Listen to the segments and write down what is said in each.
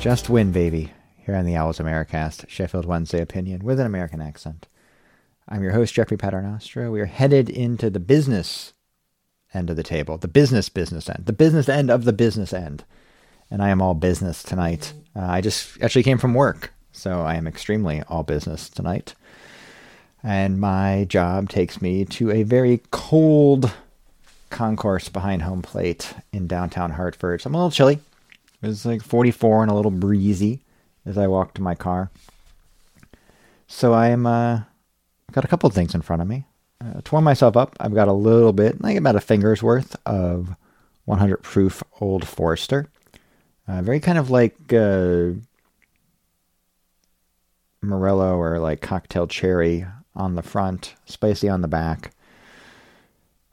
Just win, baby, here on the Owls AmeriCast, Sheffield Wednesday opinion with an American accent. I'm your host, Jeffrey Paternostro. We are headed into the business end of the table, the business end, the business end of the business end. And I am all business tonight. I just actually came from work, so I am extremely all business tonight. And my job takes me to a very cold concourse behind home plate in downtown Hartford. So I'm a little chilly. It was like 44 and a little breezy as I walked to my car. So I'm got a couple of things in front of me. Tore myself up. I've got a little bit, like about a finger's worth of 100 proof Old Forester. Very kind of like Morello or like cocktail cherry on the front, spicy on the back.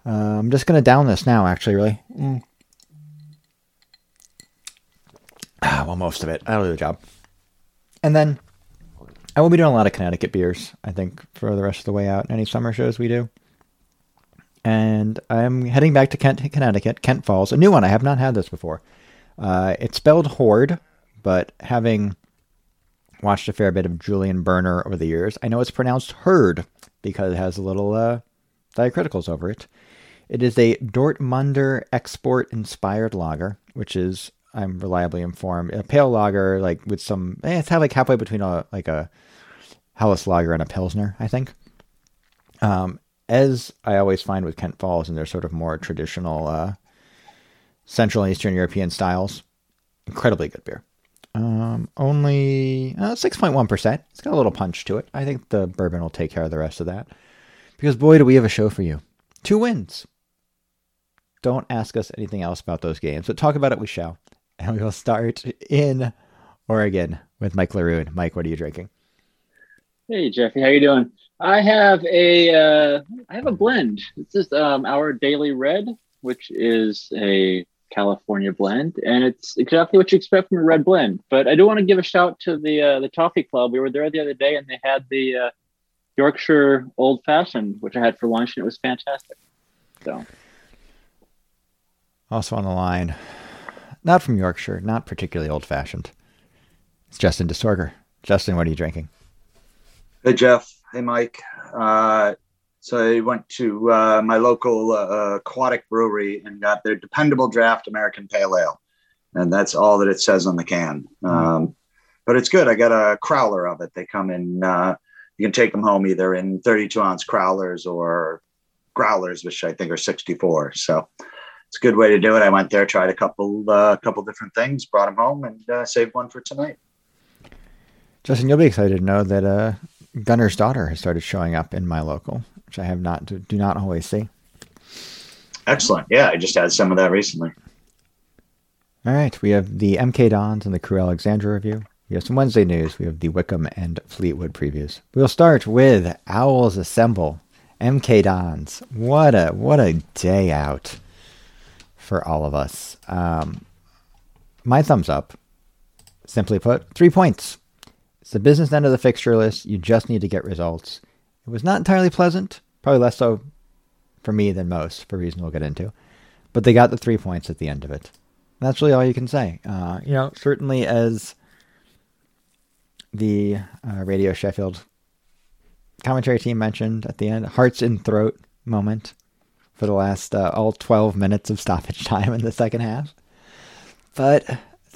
I'm just going to down this now, actually, really. Well, most of it. That'll do the job. And then I will be doing a lot of Connecticut beers, I think, for the rest of the way out. Any summer shows we do. And I'm heading back to Connecticut, Kent Falls. A new one. I have not had this before. It's spelled Horde, but having watched a fair bit of Julian Berner over the years, I know it's pronounced Herd because it has a little diacriticals over it. It is a Dortmunder export-inspired lager, which is, I'm reliably informed, a pale lager, like with some, it's like halfway between a Helles lager and a Pilsner, I think. As I always find with Kent Falls and their sort of more traditional Central and Eastern European styles, incredibly good beer. Only 6.1%. It's got a little punch to it. I think the bourbon will take care of the rest of that. Because boy, do we have a show for you. 2 wins. Don't ask us anything else about those games, but talk about it we shall. And we will start in Oregon with Mike LaRue. And Mike, what are you drinking? Hey, Jeffy, how you doing? I have a blend. It's just our Daily Red, which is a California blend, and it's exactly what you expect from a red blend. But I do want to give a shout to the Toffee Club. We were there the other day, and they had the Yorkshire Old Fashioned, which I had for lunch, and it was fantastic. So, also on the line, not from Yorkshire, not particularly old-fashioned. It's Justin DeSorger. Justin, what are you drinking? Hey, Jeff. Hey, Mike. So I went to my local aquatic brewery and got their dependable draft American Pale Ale. And that's all that it says on the can. But it's good. I got a crowler of it. They come in, you can take them home either in 32-ounce crowlers or growlers, which I think are 64. So it's a good way to do it. I went there, tried a couple different things, brought them home, and saved one for tonight. Justin, you'll be excited to know that Gunner's Daughter has started showing up in my local, which I have not do not always see. Excellent. Yeah, I just had some of that recently. All right, we have the MK Dons and the Crew Alexandra review. We have some Wednesday news. We have the Wickham and Fleetwood previews. We'll start with Owls Assemble, MK Dons. What a day out for all of us. My thumbs up. Simply put, 3 points. It's the business end of the fixture list. You just need to get results. It was not entirely pleasant, probably less so for me than most, for reason we'll get into. But they got the 3 points at the end of it. And that's really all you can say. Certainly as the Radio Sheffield commentary team mentioned at the end, hearts in throat moment for the last all 12 minutes of stoppage time in the second half. But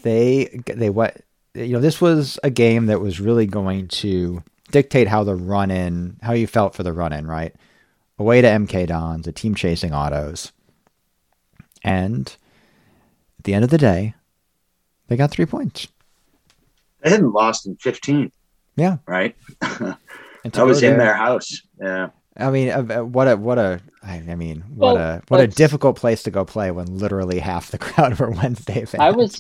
this was a game that was really going to dictate how you felt for the run-in, right? Away to MK Dons, a team chasing autos. And at the end of the day, they got 3 points. They hadn't lost in 15. Yeah. Right? I was in their house. Yeah. I mean, what a difficult place to go play when literally half the crowd were Wednesday fans.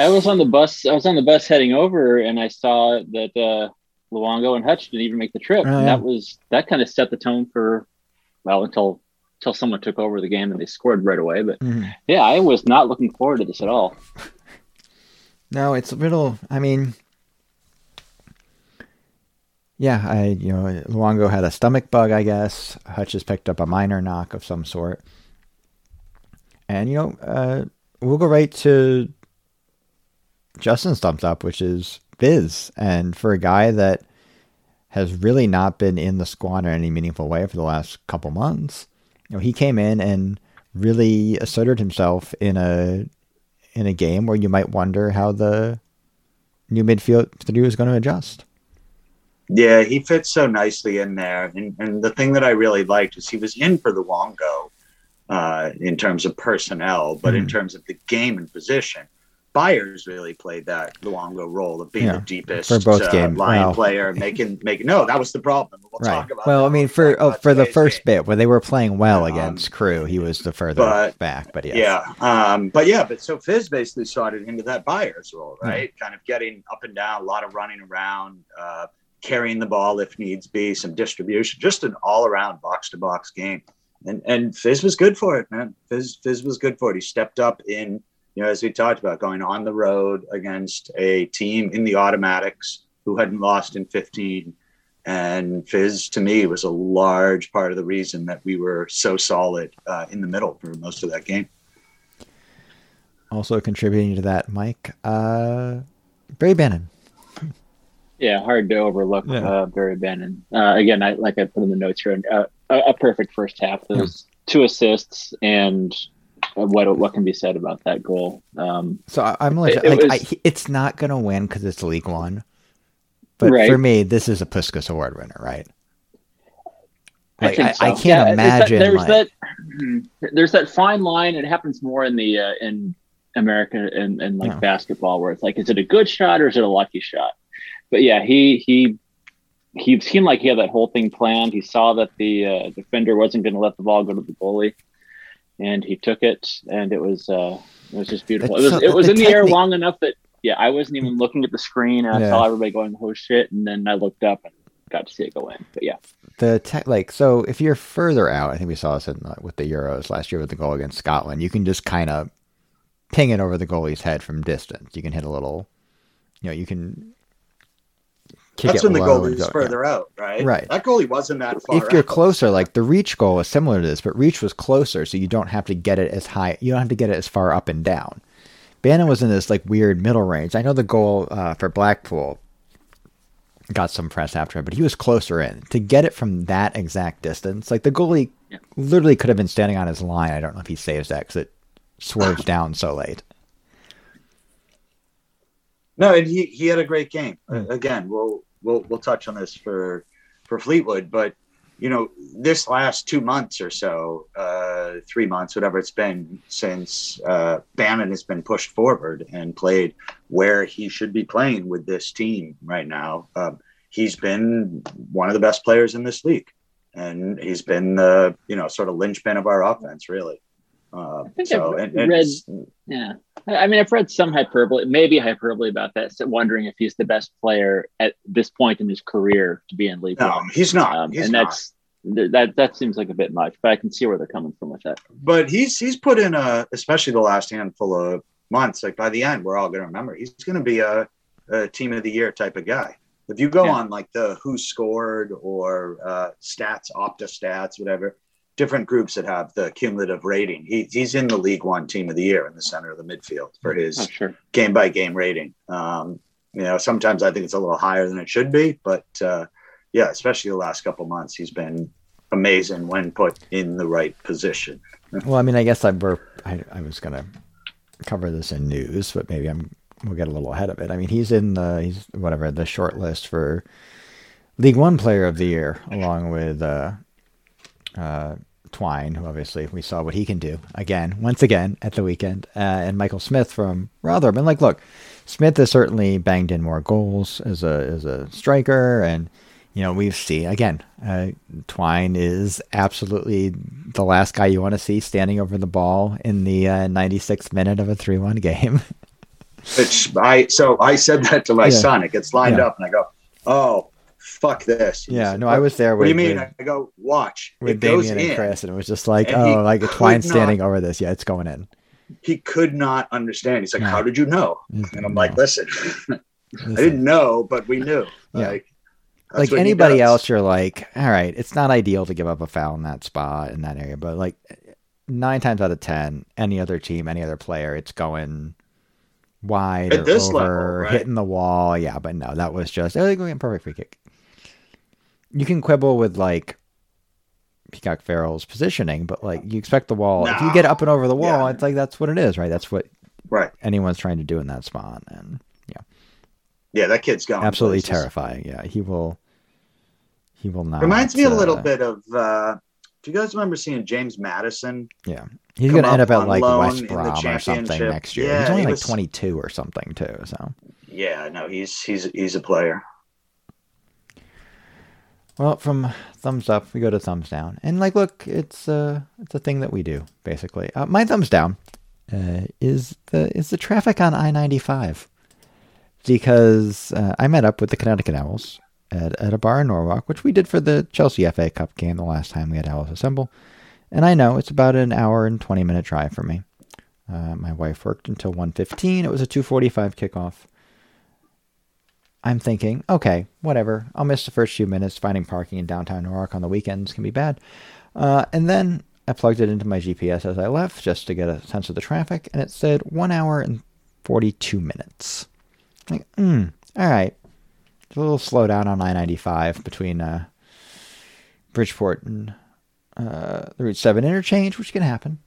I was on the bus heading over, and I saw that Luongo and Hutch didn't even make the trip. And that kind of set the tone for, well, until someone took over the game and they scored right away. But yeah, I was not looking forward to this at all. No, it's a little, I mean, yeah, Luongo had a stomach bug, I guess. Hutch has picked up a minor knock of some sort. And, we'll go right to Justin stumps up, which is Fizz. And for a guy that has really not been in the squad in any meaningful way for the last couple months, you know, he came in and really asserted himself in a game where you might wonder how the new midfield three is going to adjust. Yeah, he fits so nicely in there. And the thing that I really liked is he was in for the Luongo in terms of personnel, but in terms of the game and position, Byers really played that Luongo role of being the deepest for both games. Line player, making. No, that was the problem. We'll talk about. Well, that. I mean, for the first game. Bit where they were playing well against Crew, he was the further back. But yes. Yeah, but so Fizz basically started into that Byers role, right? Kind of getting up and down, a lot of running around, carrying the ball if needs be, some distribution, just an all-around box-to-box game. And Fizz was good for it, man. Fizz was good for it. He stepped up in, you know, as we talked about, going on the road against a team in the automatics who hadn't lost in 15. And Fizz, to me, was a large part of the reason that we were so solid in the middle for most of that game. Also contributing to that, Mike, Barry Bannon. Yeah, hard to overlook Barry Bannon. Again, like I put in the notes here, a perfect first half. Those two assists and what can be said about that goal? So I'm it's not going to win because it's League One. But for me, this is a Puskas Award winner, right? Like, I think so. I can't imagine. There's that fine line. It happens more in the in America and like basketball, where it's like, is it a good shot or is it a lucky shot? But yeah, he seemed like he had that whole thing planned. He saw that the defender wasn't going to let the ball go to the goalie, and he took it, and it was just beautiful. It was in the air long enough that I wasn't even looking at the screen, and I saw everybody going, "Oh shit!" And then I looked up and got to see it go in. But so if you're further out, I think we saw this with the Euros last year with the goal against Scotland. You can just kind of ping it over the goalie's head from distance. You can hit a little, you can. That's when the goalie is further out, right? Right. That goalie wasn't that far. If you're closer, like the reach goal is similar to this, but reach was closer, so you don't have to get it as high. You don't have to get it as far up and down. Bannon was in this like weird middle range. I know the goal for Blackpool got some press after him, but he was closer in to get it from that exact distance. Like the goalie literally could have been standing on his line. I don't know if he saves that because it swerves down so late. No, and he had a great game. Again, we'll touch on this for Fleetwood, but this last 2 months or so, 3 months, whatever it's been since Bannon has been pushed forward and played where he should be playing with this team right now. He's been one of the best players in this league, and he's been the sort of linchpin of our offense, really. I think I've read some hyperbole, maybe hyperbole about that, wondering if he's the best player at this point in his career to be in League One. No, he's not. That seems like a bit much, but I can see where they're coming from with that. But he's put in especially the last handful of months, like by the end, we're all going to remember, he's going to be a team of the year type of guy. If you go on like the who scored or stats, OptaStats, whatever, different groups that have the cumulative rating. He's in the League One team of the year in the center of the midfield for his game by game rating. Sometimes I think it's a little higher than it should be, but especially the last couple months, he's been amazing when put in the right position. Well, I mean, I guess I was going to cover this in news, but maybe we'll get a little ahead of it. I mean, he's the short list for League One player of the year, along with, Twine, who obviously we saw what he can do once again at the weekend, and Michael Smith from Rotherham. And like, look, Smith has certainly banged in more goals as a striker, and we've seen again, Twine is absolutely the last guy you want to see standing over the ball in the 96th minute of a 3-1 game. Which I said that to my son. It gets lined up, and I go, "Oh, fuck this." I was there. What do you mean? I go, watch. With Damien and Chris, and it was just like, oh, like a Twine standing over this. Yeah, it's going in. He could not understand. He's like, how did you know? And I'm like, listen, I didn't know, but we knew. Yeah. Like anybody else, you're like, all right, it's not ideal to give up a foul in that spot, in that area. But like 9 times out of 10, any other team, any other player, it's going wide at or this over, level, right? Hitting the wall. Yeah, but no, that was just a perfect free kick. You can quibble with like Peacock Farrell's positioning, but like you expect the wall. No. If you get up and over the wall, yeah. It's like that's what it is, right? That's what anyone's trying to do in that spot, and yeah, that kid's gone. Absolutely terrifying. Yeah, he will not. Reminds me a little bit of. Do you guys remember seeing James Madison? Yeah, he's going to end up at like West Brom or something next year. Yeah, he's only like 22 or something too. So yeah, no, he's a player. Well, from thumbs up, we go to thumbs down. And, like, look, it's a thing that we do, basically. My thumbs down is the traffic on I-95. Because I met up with the Connecticut Owls at a bar in Norwalk, which we did for the Chelsea FA Cup game the last time we had Owls Assemble. And I know it's about an hour and 20-minute drive for me. My wife worked until 1:15. It was a 2:45 kickoff. I'm thinking, okay, whatever. I'll miss the first few minutes. Finding parking in downtown Newark on the weekends can be bad. And then I plugged it into my GPS as I left just to get a sense of the traffic, and it said 1 hour and 42 minutes. I'm like, all right. It's a little slow down on I-95 between Bridgeport and the Route 7 interchange, which can happen.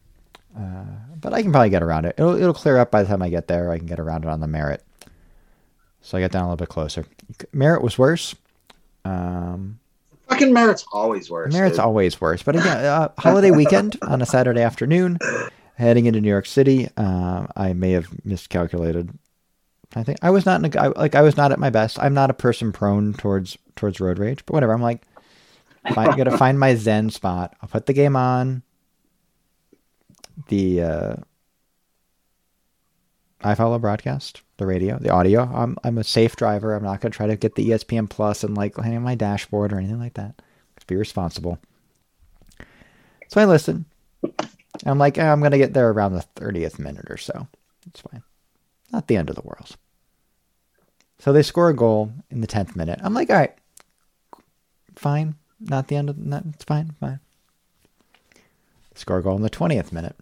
But I can probably get around it. It'll clear up by the time I get there. I can get around it on the Merritt. So I got down a little bit closer. Merritt was worse. Fucking Merritt's always worse. But again, holiday weekend on a Saturday afternoon, heading into New York City. I may have miscalculated. I think I was not in I was not at my best. I'm not a person prone towards road rage, but whatever. I'm like, I gotta find my zen spot. I'll put the game on. The iFollow broadcast. The radio, the audio. I'm a safe driver. I'm not going to try to get the ESPN Plus and like hang on my dashboard or anything like that. Let's be responsible. So I listen. I'm like, I'm going to get there around the 30th minute or so. It's fine. Not the end of the world. So they score a goal in the 10th minute. I'm like, all right, fine. Not the end of that. It's fine. Score a goal in the 20th minute.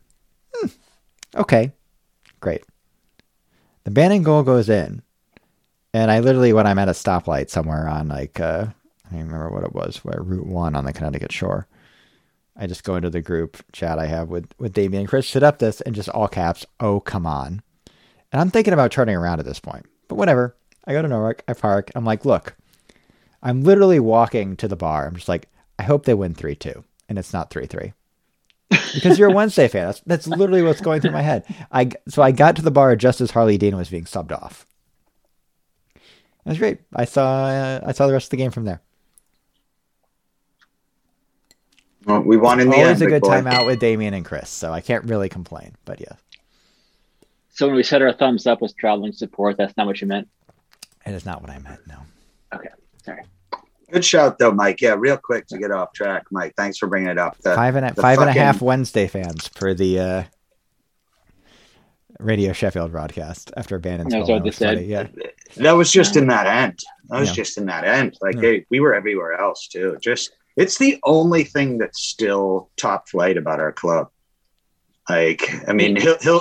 Okay, great. The Bannon goal goes in, and I literally, when I'm at a stoplight somewhere on like, I don't remember what it was, where Route 1 on the Connecticut shore, I just go into the group chat I have with Damien and Chris, sit up this, and just all caps, oh, come on. And I'm thinking about turning around at this point, but whatever. I go to Norwalk, I park, I'm like, look, I'm literally walking to the bar. I'm just like, I hope they win 3-2, and it's not 3-3. Because you're a Wednesday fan. That's literally what's going through my head. So I got to the bar just as Harley Dean was being subbed off. That was great. I saw the rest of the game from there. Well, we won in the end. Always a good time out with Damien and Chris, so I can't really complain. But yeah. So when we said our thumbs up was traveling support, that's not what you meant? It is not what I meant, no. Okay, sorry. Good shout, though, Mike. Yeah, real quick to get off track, Mike. Thanks for bringing it up. Five and a half Wednesday fans for the Radio Sheffield broadcast after Bannon's goal. Yeah. That was just in that end. Like, hey, we were everywhere else, too. Just it's the only thing that's still top flight about our club. Like, I mean,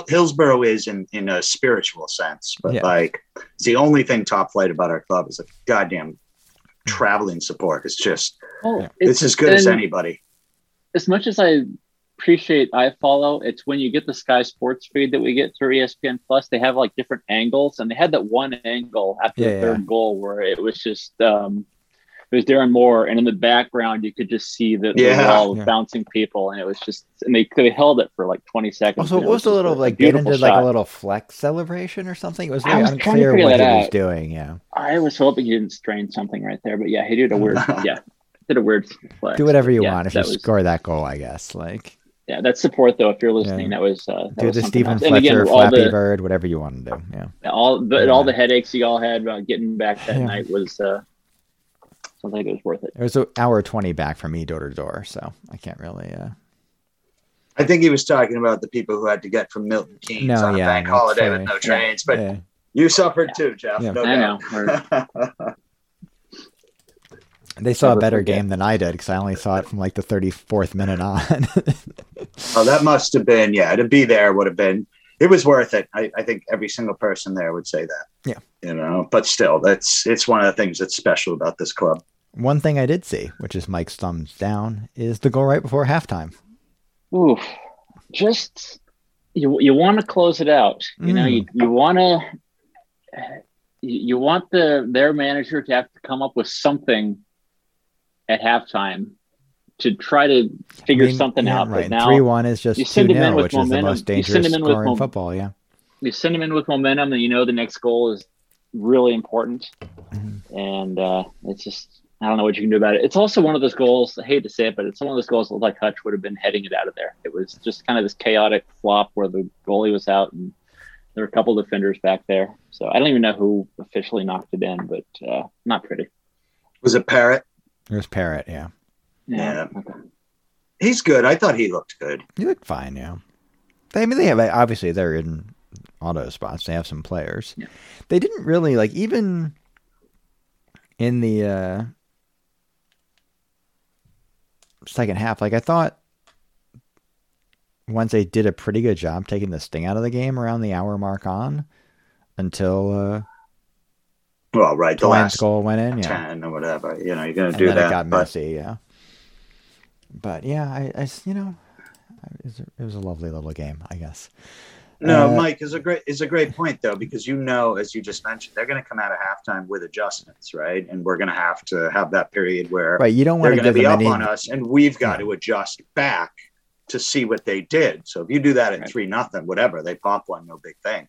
Hillsborough is in a spiritual sense, but, like, it's the only thing top flight about our club is a goddamn traveling support. It's just it's as good as anybody. As much as I appreciate iFollow, it's when you get the Sky Sports feed that we get through ESPN Plus, they have like different angles, and they had that one angle after the third goal where it was just it was Darren Moore, and in the background you could just see the wall bouncing people, and it was just, and they held it for like 20 seconds. Also, it was a little like Bannon did like a little flex celebration or something. It was really unclear what he was doing. Yeah, I was hoping he didn't strain something right there, but yeah, he did a weird, flex. Do whatever you want if you score that goal, I guess. Like, yeah, that's support though. If you're listening, that was do the Stephen Fletcher, Flappy Bird, whatever you want to do. Yeah, all the headaches you all had about getting back that night was. So I think it was worth it. It was an hour 20 back from me door to door, so I can't really. I think he was talking about the people who had to get from Milton Keynes on a bank holiday with no trains, but you suffered too, Jeff. Yeah. No I know. They saw a better game than I did because I only saw it from like the 34th minute on. Oh, that must have been to be there would have been it was worth it. I think every single person there would say that. Yeah. You know, but still, it's one of the things that's special about this club. One thing I did see, which is Mike's thumbs down, is the goal right before halftime. Oof. Just, you want to close it out. You know, you want to, you want their manager to have to come up with something at halftime to try to figure something out. Right. But now 3-1 is just 2-0, which is the most dangerous score in football. Yeah. You send them in with momentum, and you know the next goal is really important. Mm-hmm. And it's just, I don't know what you can do about it. It's also one of those goals, I hate to say it, but it's one of those goals that looked like Hutch would have been heading it out of there. It was just kind of this chaotic flop where the goalie was out and there were a couple defenders back there. So I don't even know who officially knocked it in, but not pretty. Was it Parrott? It was Parrott, yeah. Yeah. Okay. He's good. I thought he looked good. He looked fine, yeah. I mean, they have, obviously they're in auto spots. They have some players. Yeah. They didn't really, like, even in the second half, like, I thought Wednesday did a pretty good job taking the sting out of the game around the hour mark on until the last goal went in, 10 or whatever. You know, you're gonna do that. It got messy, yeah. But yeah, I you know, it was a lovely little game, I guess. No, Mike is a great point though, because you know, as you just mentioned, they're going to come out of halftime with adjustments, right? And we're going to have that period where you don't want to be up on us, and we've got to adjust back to see what they did. So if you do that at 3-0, whatever, they pop one, no big thing.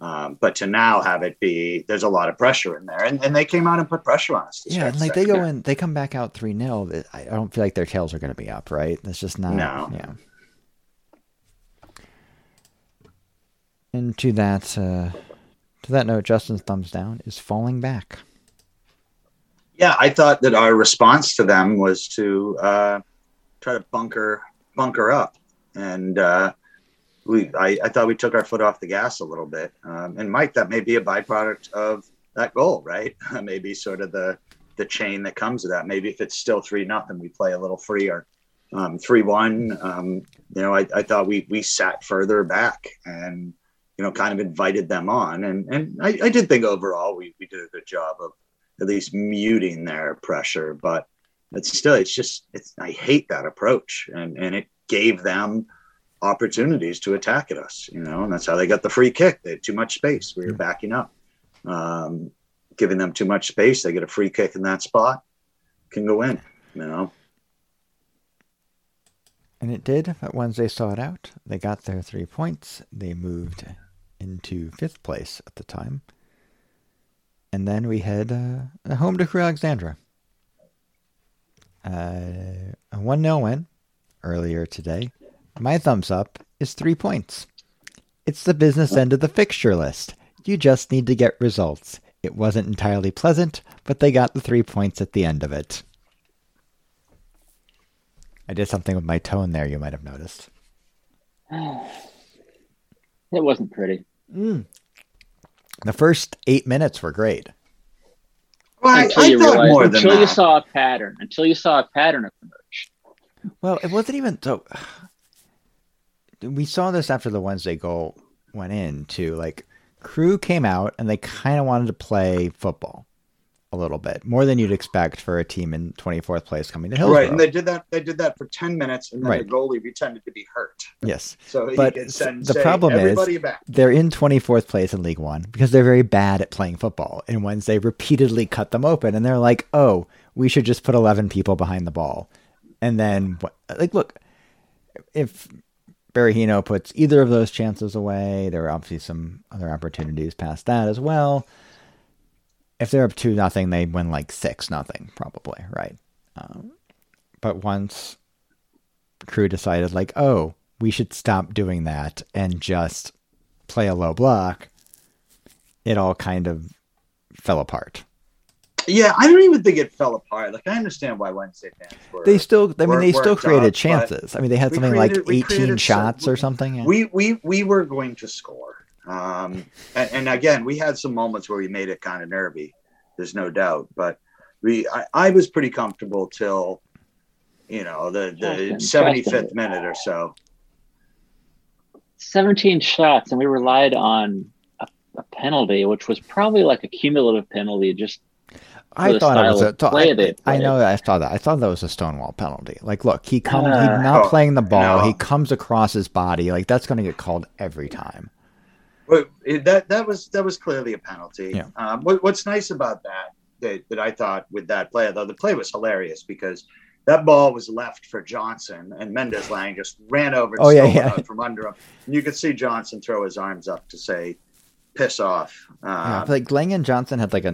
But to now have it be, there's a lot of pressure in there, and they came out and put pressure on us. Yeah, and like they go in, they come back out 3-0. I don't feel like their tails are going to be up, right? That's just not. No. Yeah. And to that note, Justin's thumbs down is falling back. Yeah, I thought that our response to them was to try to bunker up, and I thought we took our foot off the gas a little bit. And Mike, that may be a byproduct of that goal, right? Maybe sort of the chain that comes with that. Maybe if it's still 3-0, we play a little freer. 3-1. You know, I thought we sat further back and, you know, kind of invited them on. And I did think overall we did a good job of at least muting their pressure, but it's I hate that approach. And it gave them opportunities to attack at us, you know, and that's how they got the free kick. They had too much space. We were backing up, giving them too much space. They get a free kick in that spot, can go in, you know. And it did. But Wednesday saw it out. They got their 3 points. They moved into 5th place at the time. And then we had home to Crew Alexandra. A 1-0 win earlier today. My thumbs up is 3 points. It's the business end of the fixture list. You just need to get results. It wasn't entirely pleasant, but they got the 3 points at the end of it. I did something with my tone there, you might have noticed. It wasn't pretty. The first 8 minutes were great. Well, I thought more than that. Until you saw a pattern. Until you saw a pattern emerge. Well, it wasn't even... so. We saw this after the Wednesday goal went in, too. Like, Crew came out, and they kind of wanted to play football a little bit more than you'd expect for a team in 24th place coming to Hillsborough. Right, and they did that for 10 minutes, and then the goalie pretended to be hurt. Yes. So but the problem is they're in 24th place in League One because they're very bad at playing football, and Wednesday repeatedly cut them open, and they're like, oh, we should just put 11 people behind the ball. And then, like, look, if Berahino puts either of those chances away, there are obviously some other opportunities past that as well. If they're up 2-0, they win like 6-0, probably, right? But once Crew decided, like, oh, we should stop doing that and just play a low block, it all kind of fell apart. Yeah, I don't even think it fell apart. Like, I understand why Wednesday fans were. They still created chances. I mean, they had something like 18 shots or something. Yeah. We were going to score. And again, we had some moments where we made it kind of nervy. There's no doubt, but I was pretty comfortable till, you know, the 75th minute or so. 17 shots, and we relied on a penalty, which was probably like a cumulative penalty. Just I thought it was a I thought that was a Stonewall penalty. Like, look, he comes, he's not playing the ball. No. He comes across his body. Like, that's going to get called every time. Well, that was clearly a penalty. Yeah. What's nice about that I thought with that play, though, the play was hilarious because that ball was left for Johnson, and Mendez-Laing just ran over and stole it from under him. And you could see Johnson throw his arms up to say, piss off. Like Laing and Johnson had a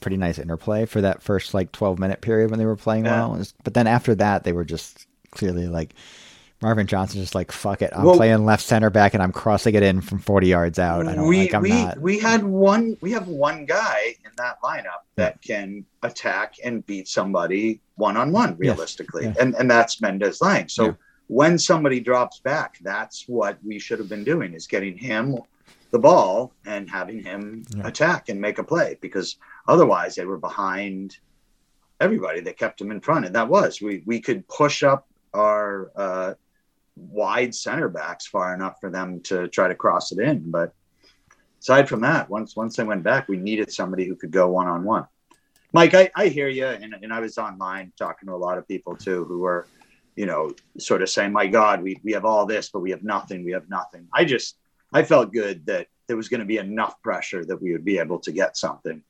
pretty nice interplay for that first 12-minute period when they were playing well. But then after that, they were just clearly Marvin Johnson just fuck it. I'm playing left center back and I'm crossing it in from 40 yards out. We have one guy in that lineup that can attack and beat somebody one-on-one realistically. Yes. Yeah. And that's Mendez-Laing. So when somebody drops back, that's what we should have been doing, is getting him the ball and having him attack and make a play, because otherwise they were behind everybody. They kept him in front. And that was, we could push up our, wide center backs far enough for them to try to cross it in. But aside from that, once they went back, we needed somebody who could go one-on-one. Mike, I hear you. And I was online talking to a lot of people too, who were, sort of saying, my God, we have all this, but we have nothing. I felt good that there was going to be enough pressure that we would be able to get something.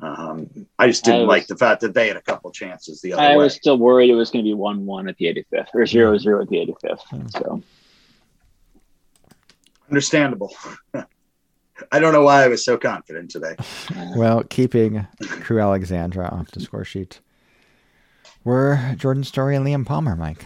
I just didn't like the fact that they had a couple chances the other way. I was still worried it was going to be 1-1 at the 85th or 0-0 at the 85th. So understandable. I don't know why I was so confident today. Well, keeping Crew Alexandra off the score sheet were Jordan Story and Liam Palmer, Mike.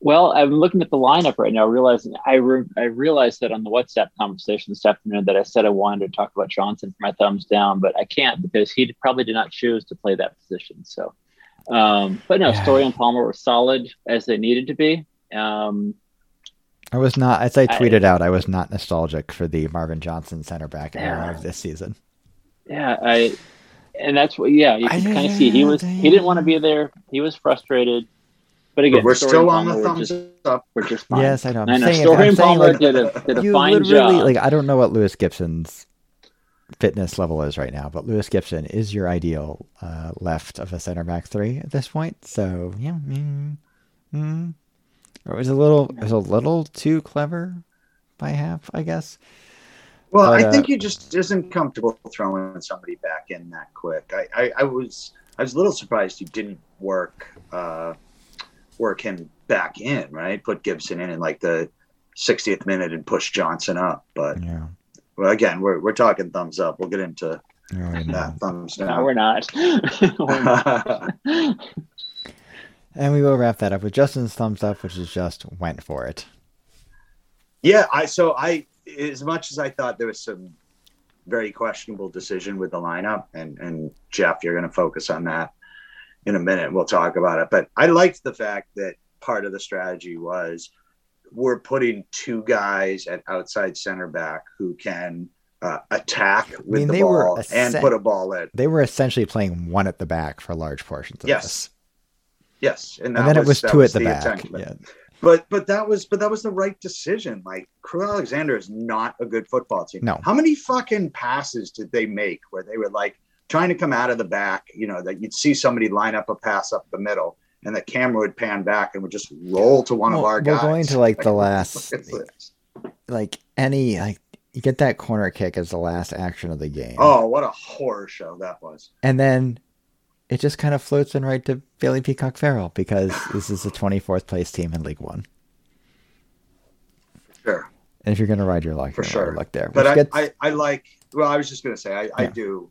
Well, I'm looking at the lineup right now, realizing I realized that on the WhatsApp conversation this afternoon that I said I wanted to talk about Johnson for my thumbs down, but I can't because he probably did not choose to play that position. So, Story and Palmer were solid as they needed to be. I was not, as I tweeted out, I was not nostalgic for the Marvin Johnson center back era of this season. Yeah, and that's what. Yeah, you can kind of see he didn't want to be there. He was frustrated. But again, but we're still on the thumbs up. We're just fine. Yes, I know. Story and Palmer did a fine job. I don't know what Lewis Gibson's fitness level is right now, but Lewis Gibson is your ideal left of a center back three at this point. So it was a little too clever by half, I guess. Well, but, I think you just isn't comfortable throwing somebody back in that quick. I was a little surprised you didn't work him back in, right? Put Gibson in the 60th minute and push Johnson up. But well, again, we're talking thumbs up. We'll get into thumbs down. No, we're not. And we will wrap that up with Justin's thumbs up, which is just went for it. Yeah, I as much as I thought there was some very questionable decision with the lineup, and Jeff, you're going to focus on that in a minute, we'll talk about it. But I liked the fact that part of the strategy was we're putting two guys at outside center back who can attack with the ball and put a ball in. They were essentially playing one at the back for large portions of this. Yes. And then it was two at the back. Yeah. But that was the right decision. Crew Alexandra is not a good football team. No. How many fucking passes did they make where they were trying to come out of the back, that you'd see somebody line up a pass up the middle and the camera would pan back and would just roll to one of our guys. We're going to the last, you get that corner kick as the last action of the game. Oh, what a horror show that was. And then it just kind of floats in right to Bailey Peacock Farrell, because this is the 24th place team in League One. Sure. And if you're going to ride your luck, for sure. Luck there. But I was just going to say, I do.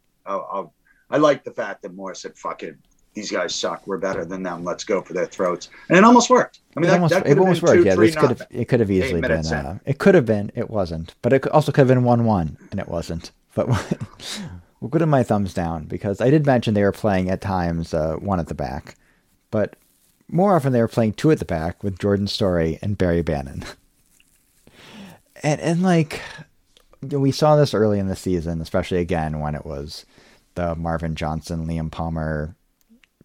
I like the fact that Moore said, fuck it, these guys suck, we're better than them, let's go for their throats. And it almost worked. I mean, it almost worked. Yeah, it could have easily been, it could have been, it wasn't. But it also could have been 1-1, and it wasn't. But we'll go to my thumbs down, because I did mention they were playing at times one at the back. But more often they were playing two at the back with Jordan Story and Barry Bannon. and we saw this early in the season, especially again when it was the Marvin Johnson, Liam Palmer,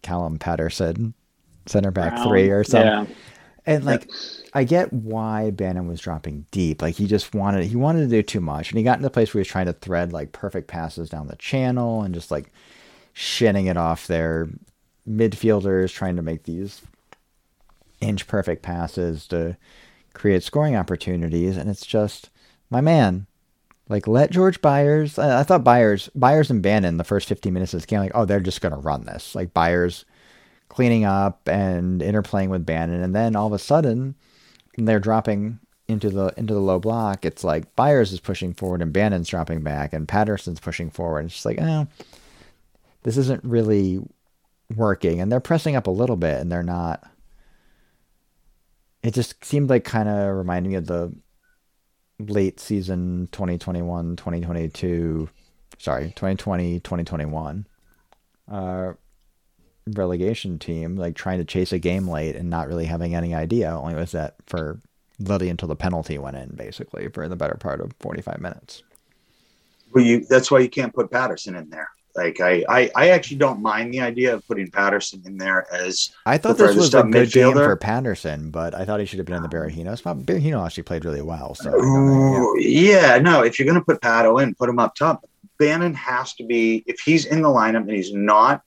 Callum Patterson center back three or something. Yeah. And like, I get why Bannon was dropping deep. Like he wanted to do too much. And he got into the place where he was trying to thread like perfect passes down the channel and just like shinning it off their midfielders, trying to make these inch perfect passes to create scoring opportunities. And it's just, my man, like, let George Byers, I thought Byers and Bannon, the first 15 minutes of this game, like, oh, they're just going to run this. Like, Byers cleaning up and interplaying with Bannon, and then all of a sudden, they're dropping into the low block. It's like, Byers is pushing forward, and Bannon's dropping back, and Patterson's pushing forward. It's just like, oh, this isn't really working. And they're pressing up a little bit, and they're not. It just seemed like, kind of reminded me of the late season 2020-2021 relegation team, like trying to chase a game late and not really having any idea. Only was that for literally until the penalty went in, basically, for the better part of 45 minutes. Well, that's why you can't put Patterson in there. Like I actually don't mind the idea of putting Patterson in there as I thought this was a good midfielder game for Patterson, but I thought he should have been in the Berahino spot. Berahino actually played really well. So if you're going to put Pato in, put him up top. Bannon has to be, if he's in the lineup and he's not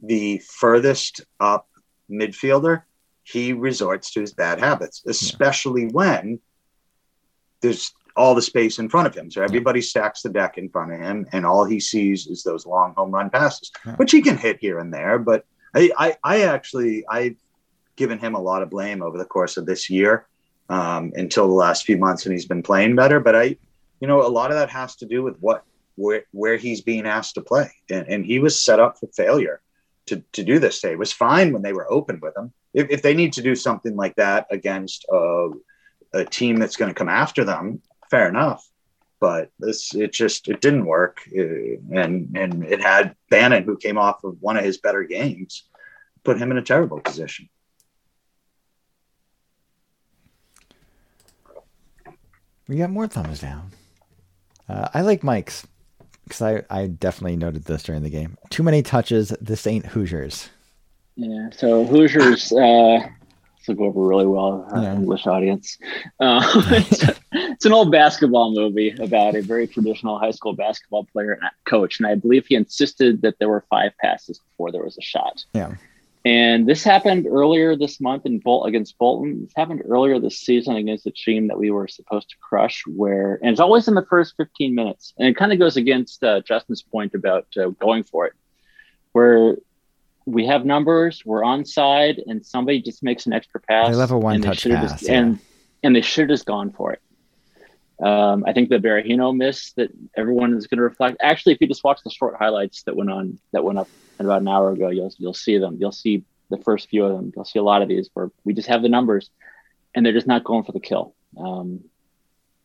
the furthest up midfielder, he resorts to his bad habits, especially when there's all the space in front of him. So everybody stacks the deck in front of him, and all he sees is those long home run passes, which he can hit here and there. But I've given him a lot of blame over the course of this year until the last few months when he's been playing better. But a lot of that has to do with where he's being asked to play. And he was set up for failure to do this day. It was fine when they were open with him. If they need to do something like that against a team that's going to come after them, fair enough, but it didn't work, and it had Bannon, who came off of one of his better games, put him in a terrible position. We got more thumbs down. I like Mike's because I definitely noted this during the game. Too many touches. This ain't Hoosiers. Yeah. So Hoosiers. Will go over really well in English audience. It's an old basketball movie about a very traditional high school basketball player and coach, and I believe he insisted that there were 5 passes before there was a shot. Yeah, and this happened earlier this month against Bolton. This happened earlier this season against a team that we were supposed to crush. And it's always in the first 15 minutes, and it kind of goes against Justin's point about going for it, where we have numbers, we're onside, and somebody just makes an extra pass. They love a one-touch pass. And they should have just gone for it. I think the Berahino miss that everyone is going to reflect. Actually, if you just watch the short highlights that went up about an hour ago, you'll see them. You'll see the first few of them. You'll see a lot of these where we just have the numbers, and they're just not going for the kill. And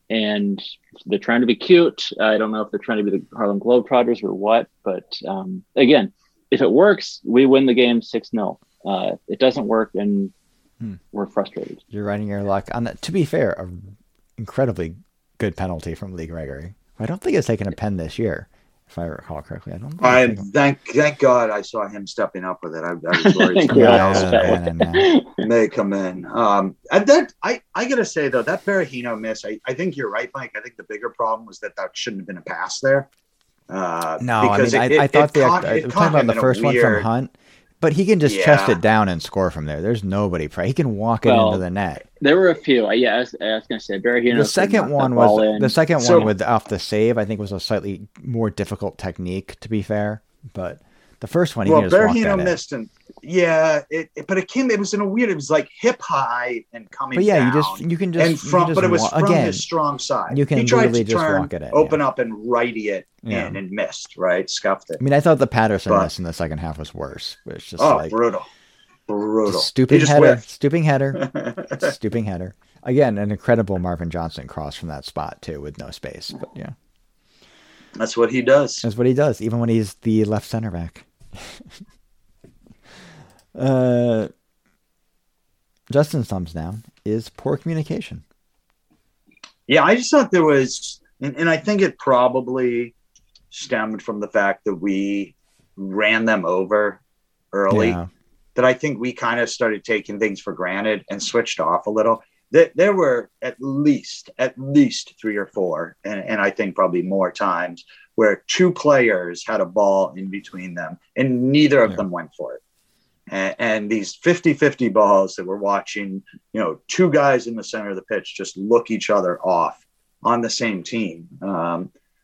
they're trying to be cute. I don't know if they're trying to be the Harlem Globetrotters or what, but again, if it works, we win the game 6-0. It doesn't work, and we're frustrated. You're riding your luck on that. To be fair, an incredibly good penalty from Lee Gregory. I don't think he's taken a pen this year, if I recall correctly. Thank God I saw him stepping up with it. I was worried may come in. I got to say, though, that Berahino miss, I think you're right, Mike. I think the bigger problem was that shouldn't have been a pass there. I thought the first one from Hunt, but he can just chest it down and score from there. There's nobody. He can walk it into the net. There were a few. I was going to say Berahino. The second one off the save, I think, was a slightly more difficult technique, to be fair. But the first one, he just Berahino missed him. Yeah, but it came. It was in a weird. It was like hip high and coming. But yeah, down, it was from his strong side. You can literally just walk it in, open up, and righty it in, and missed. Right, scuffed it. I mean, I thought the Patterson miss in the second half was worse. It's just brutal, stooping header. Again, an incredible Marvin Johnson cross from that spot too, with no space. But yeah, that's what he does. Even when he's the left center back. Justin's thumbs down is poor communication. Yeah, I just thought there was, and I think it probably stemmed from the fact that we ran them over early. Yeah. that I think we kind of started taking things for granted and switched off a little. There were at least three or four, and I think probably more times, where two players had a ball in between them and neither of them went for it. And these 50-50 balls that we're watching, you know, two guys in the center of the pitch just look each other off on the same team.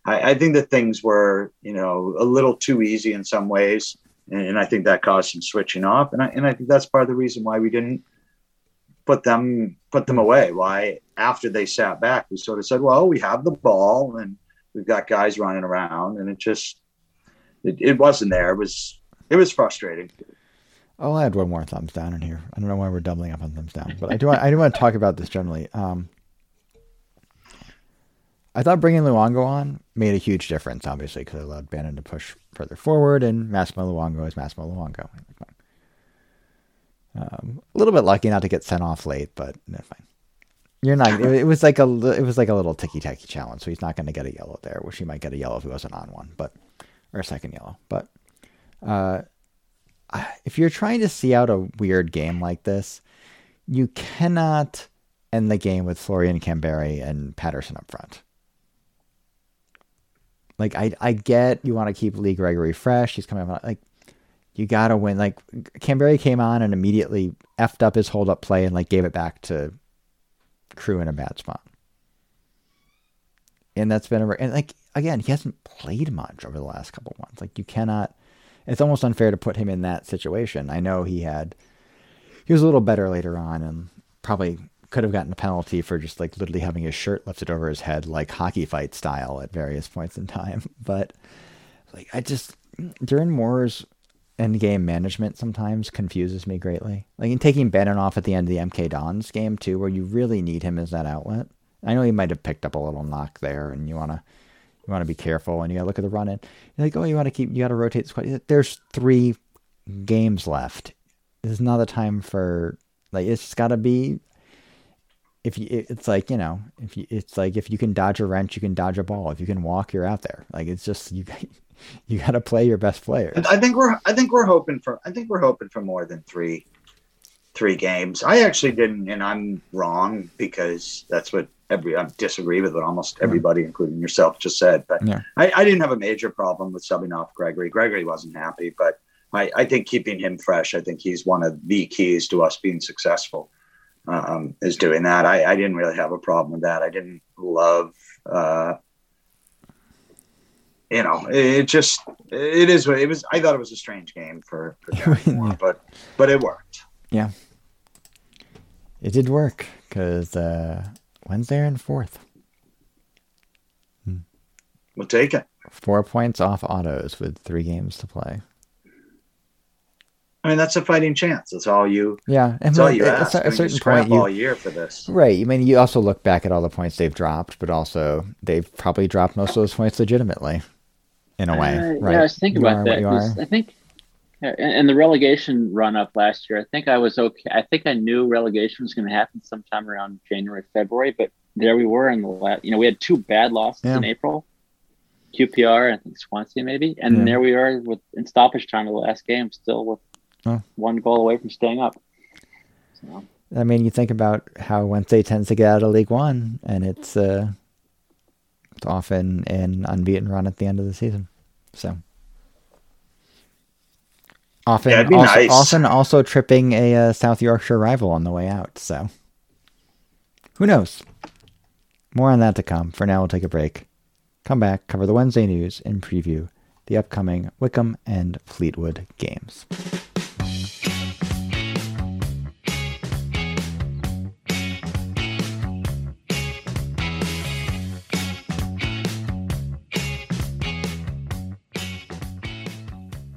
I think that things were, you know, a little too easy in some ways. And I think that caused some switching off. And I think that's part of the reason why we didn't put them away. Why, after they sat back, we sort of said, well, we have the ball and we've got guys running around. And it just, it wasn't there. It was frustrating. I'll add one more thumbs down in here. I don't know why we're doubling up on thumbs down, but I do want to talk about this generally. I thought bringing Luongo on made a huge difference, obviously, because it allowed Bannon to push further forward, and Massimo Luongo is Massimo Luongo. A little bit lucky not to get sent off late, but no, fine. You're not. It was like a little ticky-tacky challenge, so he's not going to get a yellow there, which he might get a yellow if he wasn't on one, but or a second yellow, but. If you're trying to see out a weird game like this, you cannot end the game with Florian Camberi and Patterson up front. Like, I get you want to keep Lee Gregory fresh. He's coming up. Like, you got to win. Like, Camberi came on and immediately effed up his hold-up play and, like, gave it back to Crew in a bad spot. And that's been... And, like, again, he hasn't played much over the last couple months. Like, you cannot... It's almost unfair to put him in that situation. I know he was a little better later on and probably could have gotten a penalty for just like literally having his shirt lifted over his head, like hockey fight style at various points in time. But like, Darren Moore's end game management sometimes confuses me greatly. Like in taking Bannon off at the end of the MK Dons game too, where you really need him as that outlet. I know he might've picked up a little knock there and you want to be careful, and you got to look at the run-in. You're like, oh, you got to rotate the squad. There's 3 games left. There's not a time for, like, it's just got to be, if you can dodge a wrench, you can dodge a ball. If you can walk, you're out there. Like, it's just, you got to play your best players. I think we're hoping for more than three games. I actually didn't, and I'm wrong because that's what, I disagree with what almost everybody, including yourself, just said. But I didn't have a major problem with subbing off Gregory. Gregory wasn't happy, but I think keeping him fresh, I think he's one of the keys to us being successful, is doing that. I didn't really have a problem with that. I didn't love, it is what it was. I thought it was a strange game for Darren Moore, but it worked. Yeah. It did work because, Wednesday and 4th. We'll take it. 4 points off autos with 3 games to play. I mean, that's a fighting chance. That's all you. Yeah, and that's all you ask. A certain point, all year for this, right? I mean, you also look back at all the points they've dropped, but also they've probably dropped most of those points legitimately, in a way. Right? Yeah, I was thinking about that. I think, in the relegation run-up last year, I think I was okay. I think I knew relegation was going to happen sometime around January, February, but there we were in the last. You know, we had 2 bad losses in April, QPR and I think Swansea maybe, and there we are in stoppage time of the last game, still with 1 goal away from staying up. So. I mean, you think about how Wednesday tends to get out of League One, and it's often an unbeaten run at the end of the season, so. Often also tripping a South Yorkshire rival on the way out. So who knows? More on that to come. For now, we'll take a break. Come back, cover the Wednesday news, and preview the upcoming Wickham and Fleetwood games.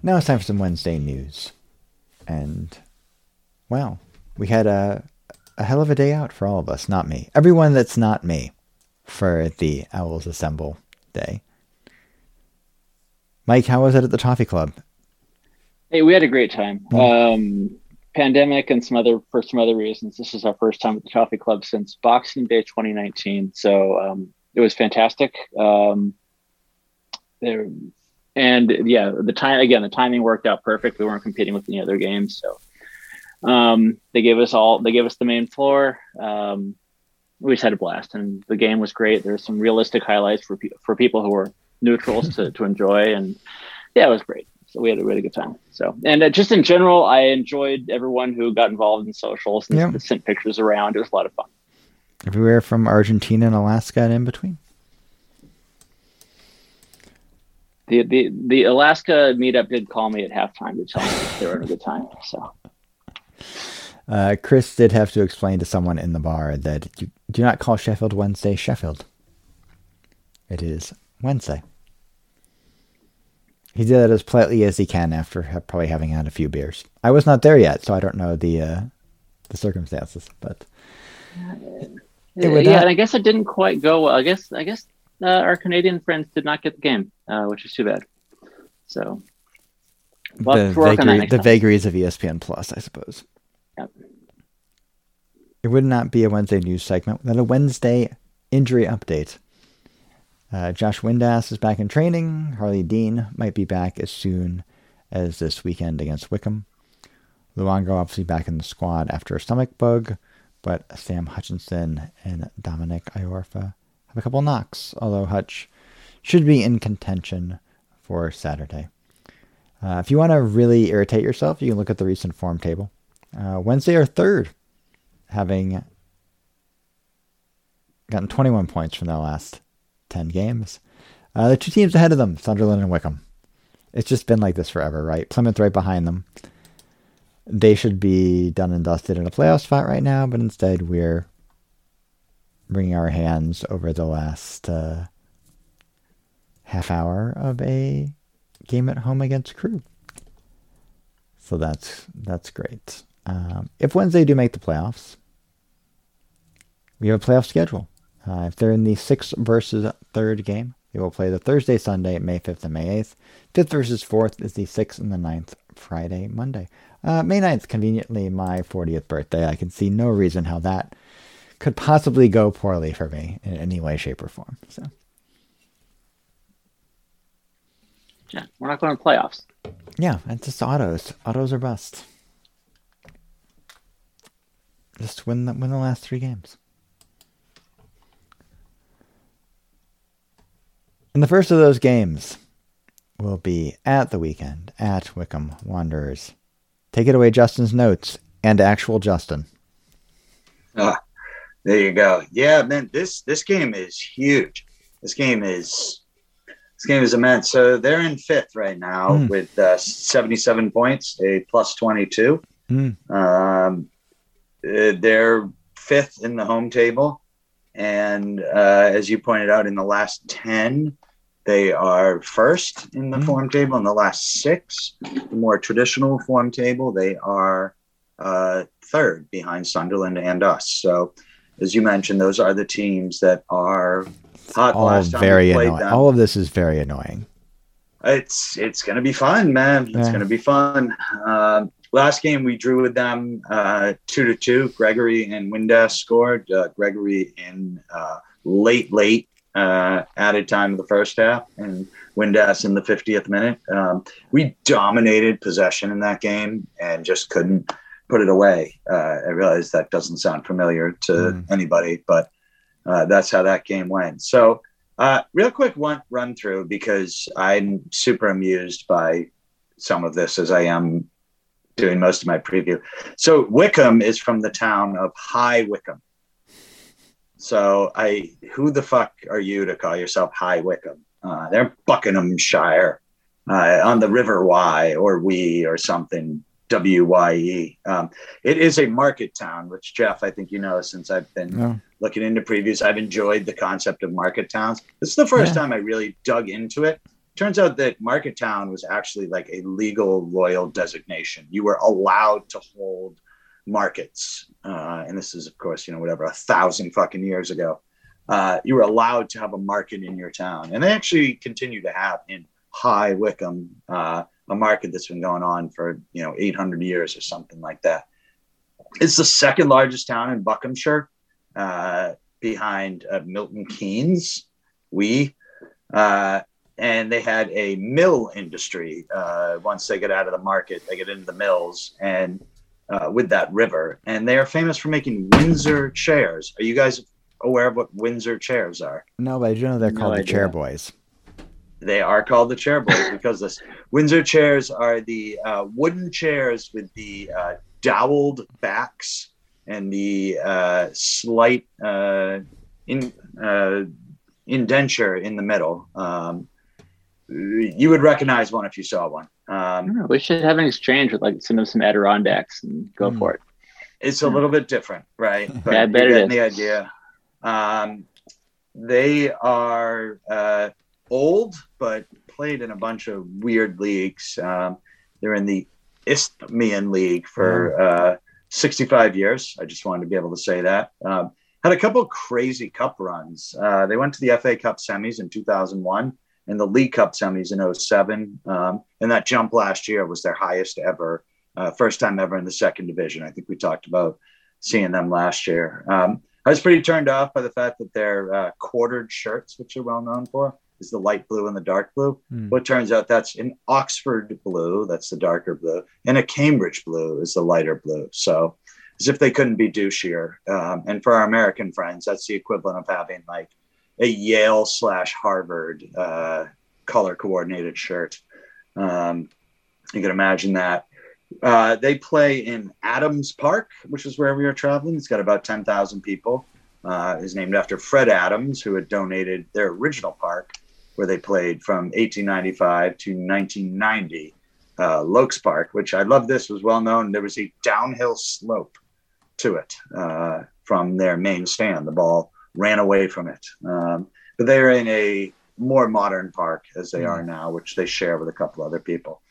Now it's time for some Wednesday news. And, well, we had a hell of a day out for all of us. Not me. Everyone that's not me for the Owls Assemble day. Mike, how was it at the Toffee Club? Hey, we had a great time. Pandemic and some other reasons. This is our first time at the Toffee Club since Boxing Day 2019. So it was fantastic. And the timing worked out perfect. We weren't competing with any other games, so They gave us the main floor. We just had a blast, and the game was great. There's some realistic highlights for people who were neutrals to enjoy, and yeah, it was great. So we had a really good time. So, and just in general, I enjoyed everyone who got involved in socials and sent pictures around. It was a lot of fun. Everywhere from Argentina and Alaska and in between. The Alaska meetup did call me at halftime to tell me they were having a good time. So, Chris did have to explain to someone in the bar that you do not call Sheffield Wednesday Sheffield. It is Wednesday. He did that as politely as he can after probably having had a few beers. I was not there yet, so I don't know the circumstances, but and I guess it didn't quite go well. I guess our Canadian friends did not get the game, which is too bad. So the vagaries of ESPN Plus, I suppose. Yep. It would not be a Wednesday news segment without a Wednesday injury update. Josh Windass is back in training. Harley Dean might be back as soon as this weekend against Wickham. Luongo obviously back in the squad after a stomach bug, but Sam Hutchinson and Dominic Iorfa have a couple knocks, although Hutch should be in contention for Saturday. If you want to really irritate yourself, you can look at the recent form table. Wednesday are third, having gotten 21 points from their last 10 games. The two teams ahead of them, Sunderland and Wickham. It's just been like this forever, right? Plymouth right behind them. They should be done and dusted in a playoff spot right now, but instead we're wringing our hands over the last half hour of a game at home against Crew. So that's great. If Wednesday do make the playoffs, we have a playoff schedule. If they're in the 6th versus 3rd game, they will play the Thursday, Sunday, May 5th and May 8th. 5th versus 4th is the 6th and the 9th, Friday, Monday. May 9th, conveniently my 40th birthday. I can see no reason how that could possibly go poorly for me in any way, shape, or form. So, yeah, we're not going to playoffs. Yeah, it's just autos. Autos are bust. Just win the last three games. And the first of those games will be at the weekend at Wickham Wanderers. Take it away, Justin's notes and actual Justin. There you go. Yeah, man, this game is huge. This game is immense. So they're in fifth right now with 77 points, a plus 22. They're fifth in the home table. And as you pointed out, in the last 10, they are first in the form table. In the last 6, the more traditional form table, they are third behind Sunderland and us. So, as you mentioned, those are the teams that are hot last time we played them. All of this is very annoying. It's going to be fun, man. It's going to be fun. Last game we drew with them 2-2. Gregory and Windass scored. Gregory in late added time of the first half, and Windass in the 50th minute. We dominated possession in that game and just couldn't put it away. I realize that doesn't sound familiar to anybody, but that's how that game went. So real quick run through, because I'm super amused by some of this as I am doing most of my preview. So Wickham is from the town of High Wickham. So who the fuck are you to call yourself High Wickham? They're Buckinghamshire on the River Wye or Wye or something. W-Y-E. It is a market town, which, Jeff, I think you know, since I've been looking into previews, I've enjoyed the concept of market towns. This is the first time I really dug into it. Turns out that market town was actually like a legal royal designation. You were allowed to hold markets. And this is, of course, 1,000 fucking years ago. You were allowed to have a market in your town. And they actually continue to have in High Wickham, a market that's been going on for 800 years or something like that. It's the second largest town in Buckinghamshire, behind Milton Keynes. And they had a mill industry. Once they get out of the market, they get into the mills, and with that river, and they are famous for making Windsor chairs. Are you guys aware of what Windsor chairs are? No, but I do know they're called the Chair Boys. They are called the Chair Boys because this Windsor chairs are the wooden chairs with the doweled backs and the slight indenture in the middle. You would recognize one if you saw one. We should have an exchange with like some Adirondacks and go for it. It's a little bit different, right? But yeah, I bet it is. The idea. They are old, but played in a bunch of weird leagues. They're in the Isthmian League for 65 years. I just wanted to be able to say that. Had a couple crazy cup runs. They went to the FA Cup semis in 2001 and the League Cup semis in 2007. And that jump last year was their highest ever, first time ever in the second division. I think we talked about seeing them last year. I was pretty turned off by the fact that their quartered shirts, which they're well known for, is the light blue and the dark blue. But it turns out that's an Oxford blue, that's the darker blue, and a Cambridge blue is the lighter blue. So as if they couldn't be douchier. And for our American friends, that's the equivalent of having like a Yale/Harvard color coordinated shirt. You can imagine that. They play in Adams Park, which is where we are traveling. It's got about 10,000 people. Is named after Fred Adams, who had donated their original park, where they played from 1895 to 1990, Lokes Park, which I love. This was well known. There was a downhill slope to it from their main stand. The ball ran away from it. But they're in a more modern park as they are now, which they share with a couple other people.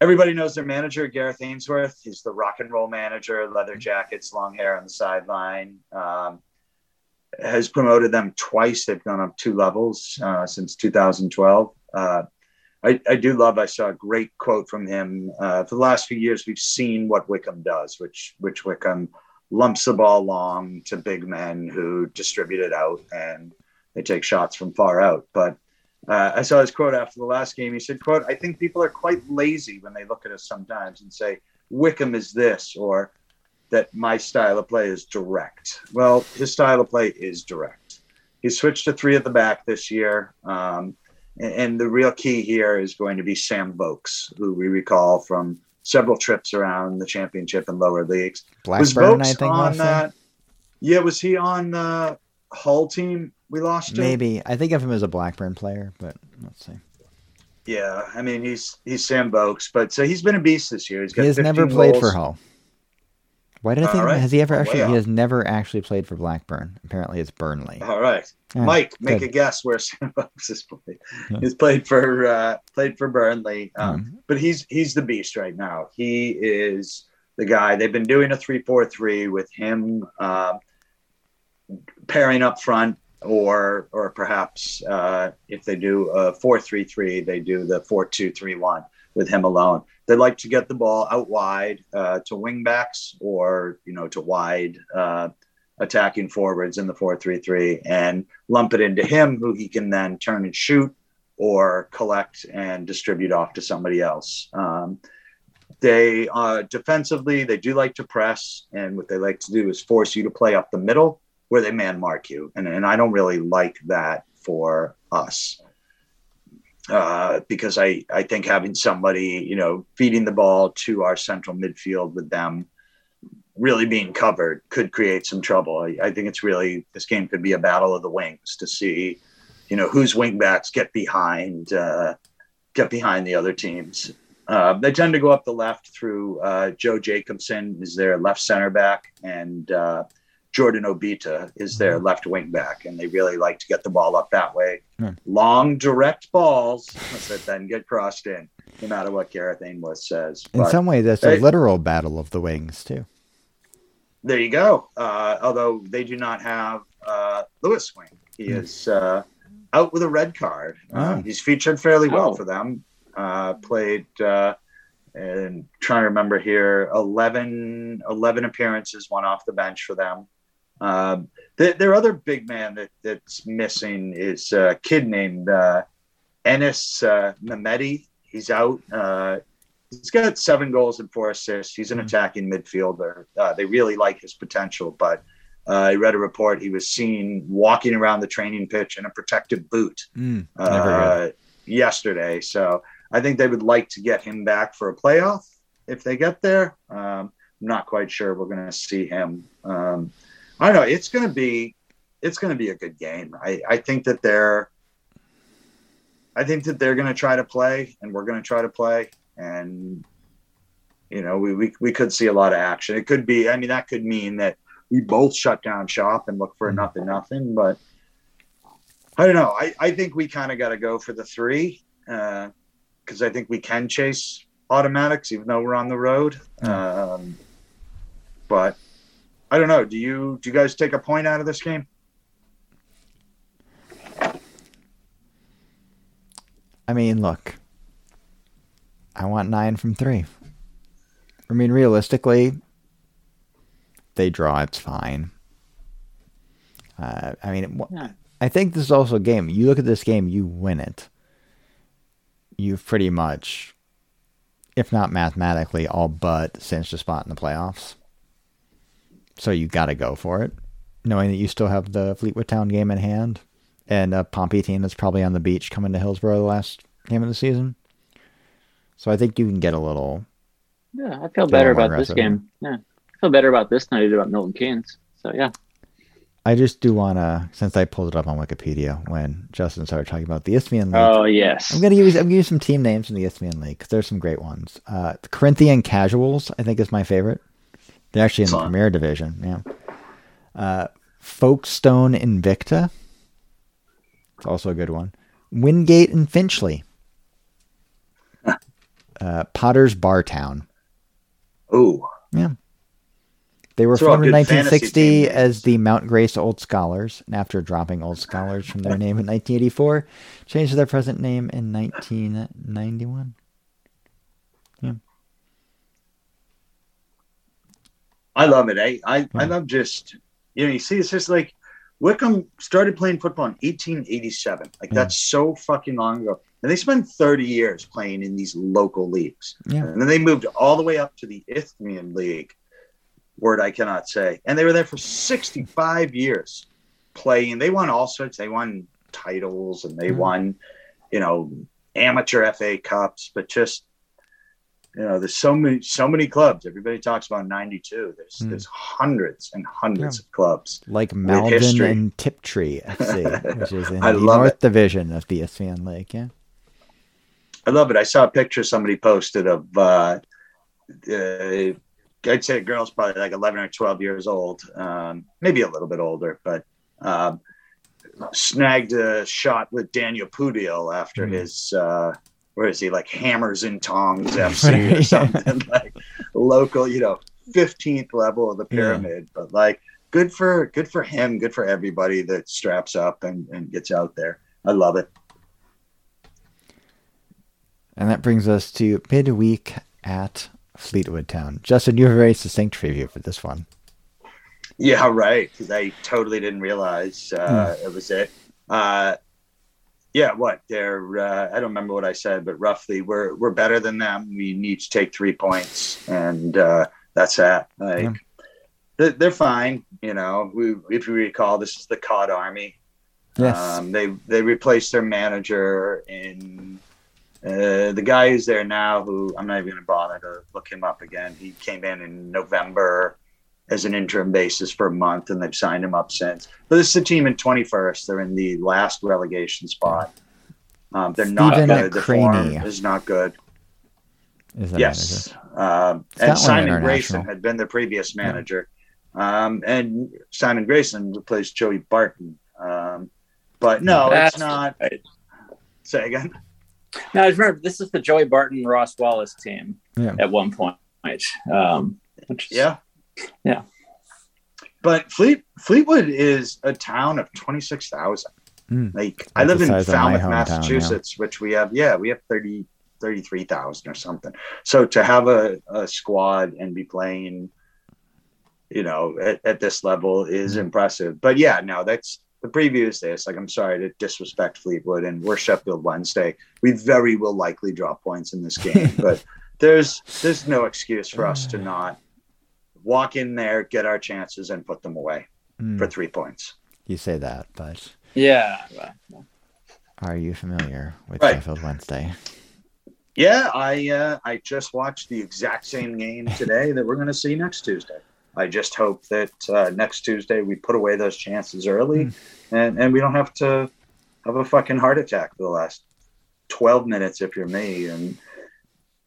Everybody knows their manager, Gareth Ainsworth. He's the rock and roll manager, leather jackets, long hair on the sideline. Has promoted them twice. They've gone up 2 levels since 2012. I do love, I saw a great quote from him. For the last few years, we've seen what Wickham does, which Wickham lumps the ball long to big men who distribute it out, and they take shots from far out. But I saw his quote after the last game. He said, quote, "I think people are quite lazy when they look at us sometimes and say, Wickham is this, or that my style of play is direct." Well, his style of play is direct. He switched to 3 at the back this year. And the real key here is going to be Sam Vokes, who we recall from several trips around the championship and lower leagues. Blackburn, was Vokes, I think, on that? Yeah, was he on the Hull team? We lost him. Maybe. I think of him as a Blackburn player, but let's see. Yeah, I mean, he's Sam Vokes, but so he's been a beast this year. He has never played for Hull. Why did I think? Right. Has he ever actually? He has never actually played for Blackburn. Apparently, it's Burnley. All right, Mike, make a guess where Sam Vokes has played. He's played for Burnley, but he's the beast right now. He is the guy. They've been doing a 3-4-3 with him pairing up front. Or perhaps if they do a 4-3-3, they do the 4-2-3-1 with him alone. They like to get the ball out wide to wing backs or, to wide attacking forwards in the 4-3-3 and lump it into him, who he can then turn and shoot or collect and distribute off to somebody else. They defensively, they do like to press, and what they like to do is force you to play up the middle, where they man mark you. And I don't really like that for us because I think having somebody, feeding the ball to our central midfield with them really being covered could create some trouble. I think it's really, this game could be a battle of the wings to see, whose wing backs get behind the other teams. They tend to go up the left through Joe Jacobson is their left center back, and Jordan Obita is their left wing back, and they really like to get the ball up that way. Long, direct balls that then get crossed in, no matter what Gareth Ainsworth says. In some ways, that's a literal battle of the wings, too. There you go. Although they do not have Lewis Wing. He is out with a red card. He's featured fairly well for them. Played... and trying to remember here, 11 appearances, one off the bench for them. Their other big man that's missing is a kid named Enes Mehmedi. He's out. He's got 7 goals and 4 assists. He's an attacking midfielder. They really like his potential, but I read a report. He was seen walking around the training pitch in a protective boot yesterday. So I think they would like to get him back for a playoff if they get there. I'm not quite sure we're going to see him. I don't know. It's going to be a good game. I think that they're going to try to play, and we're going to try to play. And, you know, we could see a lot of action. It could be, I mean, that could mean that we both shut down shop and look for a nothing, but I don't know. I think we kind of got to go for the 3, because I think we can chase automatics, even though we're on the road. But I don't know. Do you guys take a point out of this game? I mean, look, I want 9 from 3. I mean, realistically, they draw, it's fine. I mean, I think this is also a game. You look at this game, you win it. You've pretty much, if not mathematically, all but cinched a spot in the playoffs. So you got to go for it, knowing that you still have the Fleetwood Town game in hand. And a Pompey team that's probably on the beach coming to Hillsborough the last game of the season. So I think you can get a little... Yeah, I feel better about aggressive. This game. Yeah, I feel better about this than I did about Milton Keynes. So, yeah. I just do want to, since I pulled it up on Wikipedia when Justin started talking about the Isthmian League. Oh, yes. I'm going to give you some team names in the Isthmian League, because there's some great ones. The Corinthian Casuals, I think, is my favorite. They're actually in the Premier Division. Yeah. Folkestone Invicta. It's also a good one. Wingate and Finchley. Potter's Bar Town. Oh. Yeah. They were formed in 1960 as the Mount Grace Old Scholars, and after dropping Old Scholars from their name in 1984, changed to their present name in 1991. Yeah. I love it, eh? I love just, you know, you see, it's just like, Wickham started playing football in 1887. Like, that's so fucking long ago. And they spent 30 years playing in these local leagues. Yeah. And then they moved all the way up to the Isthmian League, word I cannot say. And they were there for 65 years playing. They won all sorts. They won titles and they won, you know, amateur FA Cups. But just, you know, there's so many clubs. Everybody talks about 92. There's hundreds and hundreds of clubs. Like Malden and Tiptree FC, which is in the North Division of the Isthmian League. Yeah, I love it. I saw a picture somebody posted of, I'd say a girl's probably like 11 or 12 years old, maybe a little bit older, but snagged a shot with Daniel Pudil after his... where is he, like Hammers and Tongs FC or something, like local, you know, 15th level of the pyramid. But like, good for him, good for everybody that straps up and gets out there. I love it. And that brings us to midweek at Fleetwood Town. Justin, you have a very succinct preview for this one. Yeah, right. Because I totally didn't realize it was it. Yeah, what? They're I don't remember what I said, but roughly we're better than them. We need to take 3 points, and that's that. Like they're fine, you know. If you recall, this is the Cod Army. Yes, they replaced their manager in the guy who's there now. Who I'm not even going to bother to look him up again. He came in November as an interim basis for a month, and they've signed him up since. But this is a team in 21st. They're in the last relegation spot. They're not good. The form is not good. Is that yes. And Simon Grayson had been the previous manager. Yeah. And Simon Grayson replaced Joey Barton. But no, that's it's not. Right. Say again? No, I remember this is the Joey Barton-Ross Wallace team at one point. Yeah, but Fleetwood is a town of 26,000. Like that's I live in Falmouth, Massachusetts, which we have 33,000 or something. So to have a squad and be playing, you know, at this level is impressive. But yeah, no, that's the preview is this. Like, I'm sorry to disrespect Fleetwood, and we're Sheffield Wednesday. We very will likely drop points in this game, but There's no excuse for us to not walk in there, get our chances, and put them away for 3 points. You say that, but are you familiar with Sheffield Wednesday? Yeah, I just watched the exact same game today that we're going to see next Tuesday. I just hope that next Tuesday we put away those chances early, and we don't have to have a fucking heart attack for the last 12 minutes if you're me, and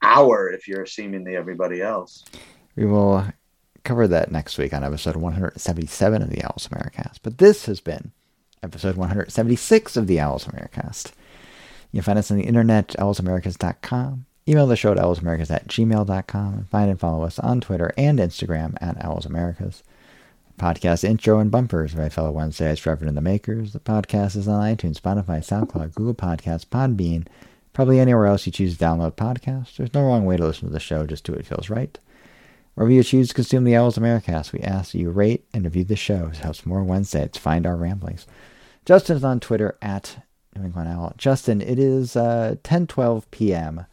hour if you're seemingly everybody else. We will cover that next week on episode 177 of the Owls AmeriCast. But this has been episode 176 of the Owls AmeriCast. You can find us on the internet, owlsamericas.com. Email the show at owlsamericas@gmail.com. And find and follow us on Twitter and Instagram at owlsamericas. Podcast intro and bumpers by fellow Wednesdays, Reverend and the Makers. The podcast is on iTunes, Spotify, SoundCloud, Google Podcasts, Podbean, probably anywhere else you choose to download podcasts. There's no wrong way to listen to the show, just do what feels right. Wherever you choose to consume the Owls AmeriCast, we ask that you rate and review the show. It helps more Wednesdays find our ramblings. Justin's on Twitter at New England Owl. Justin, it is 10:12 p.m.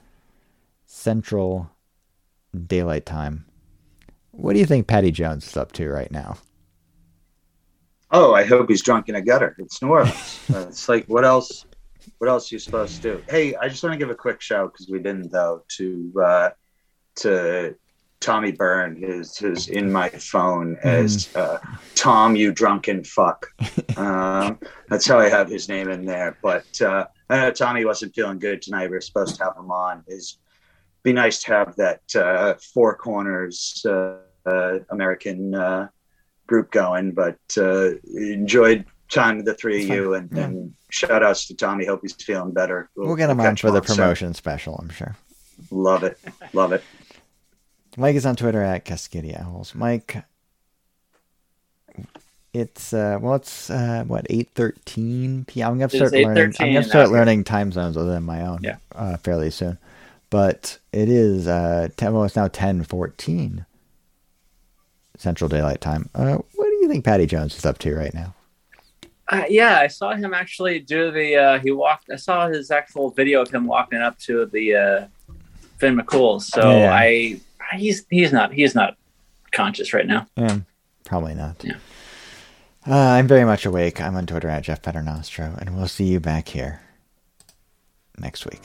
Central Daylight Time. What do you think Paddy Jones is up to right now? Oh, I hope he's drunk in a gutter. It's New Orleans. It's like, what else? What else are you supposed to do? Hey, I just want to give a quick shout, because we didn't, though, to Tommy Byrne, who's in my phone as Tom, you drunken fuck. That's how I have his name in there. But I know Tommy wasn't feeling good tonight. We were supposed to have him on. It'd be nice to have that Four Corners American group going. But enjoyed time with the three of you, and shout outs to Tommy. Hope he's feeling better. We'll get him on for the promotion special, I'm sure. Love it. Mike is on Twitter at Cascadia Owls. Mike, it's 8:13 p.m. I'm gonna start learning. I'm gonna start learning time zones other than my own fairly soon. But it is it's now 10:14 Central Daylight Time. What do you think Paddy Jones is up to right now? I saw him actually do the. He walked. I saw his actual video of him walking up to the Finn McCool's. So yeah. He's not conscious right now. Yeah, probably not. Yeah. I'm very much awake. I'm on Twitter at Jeff Paternostro, and we'll see you back here next week.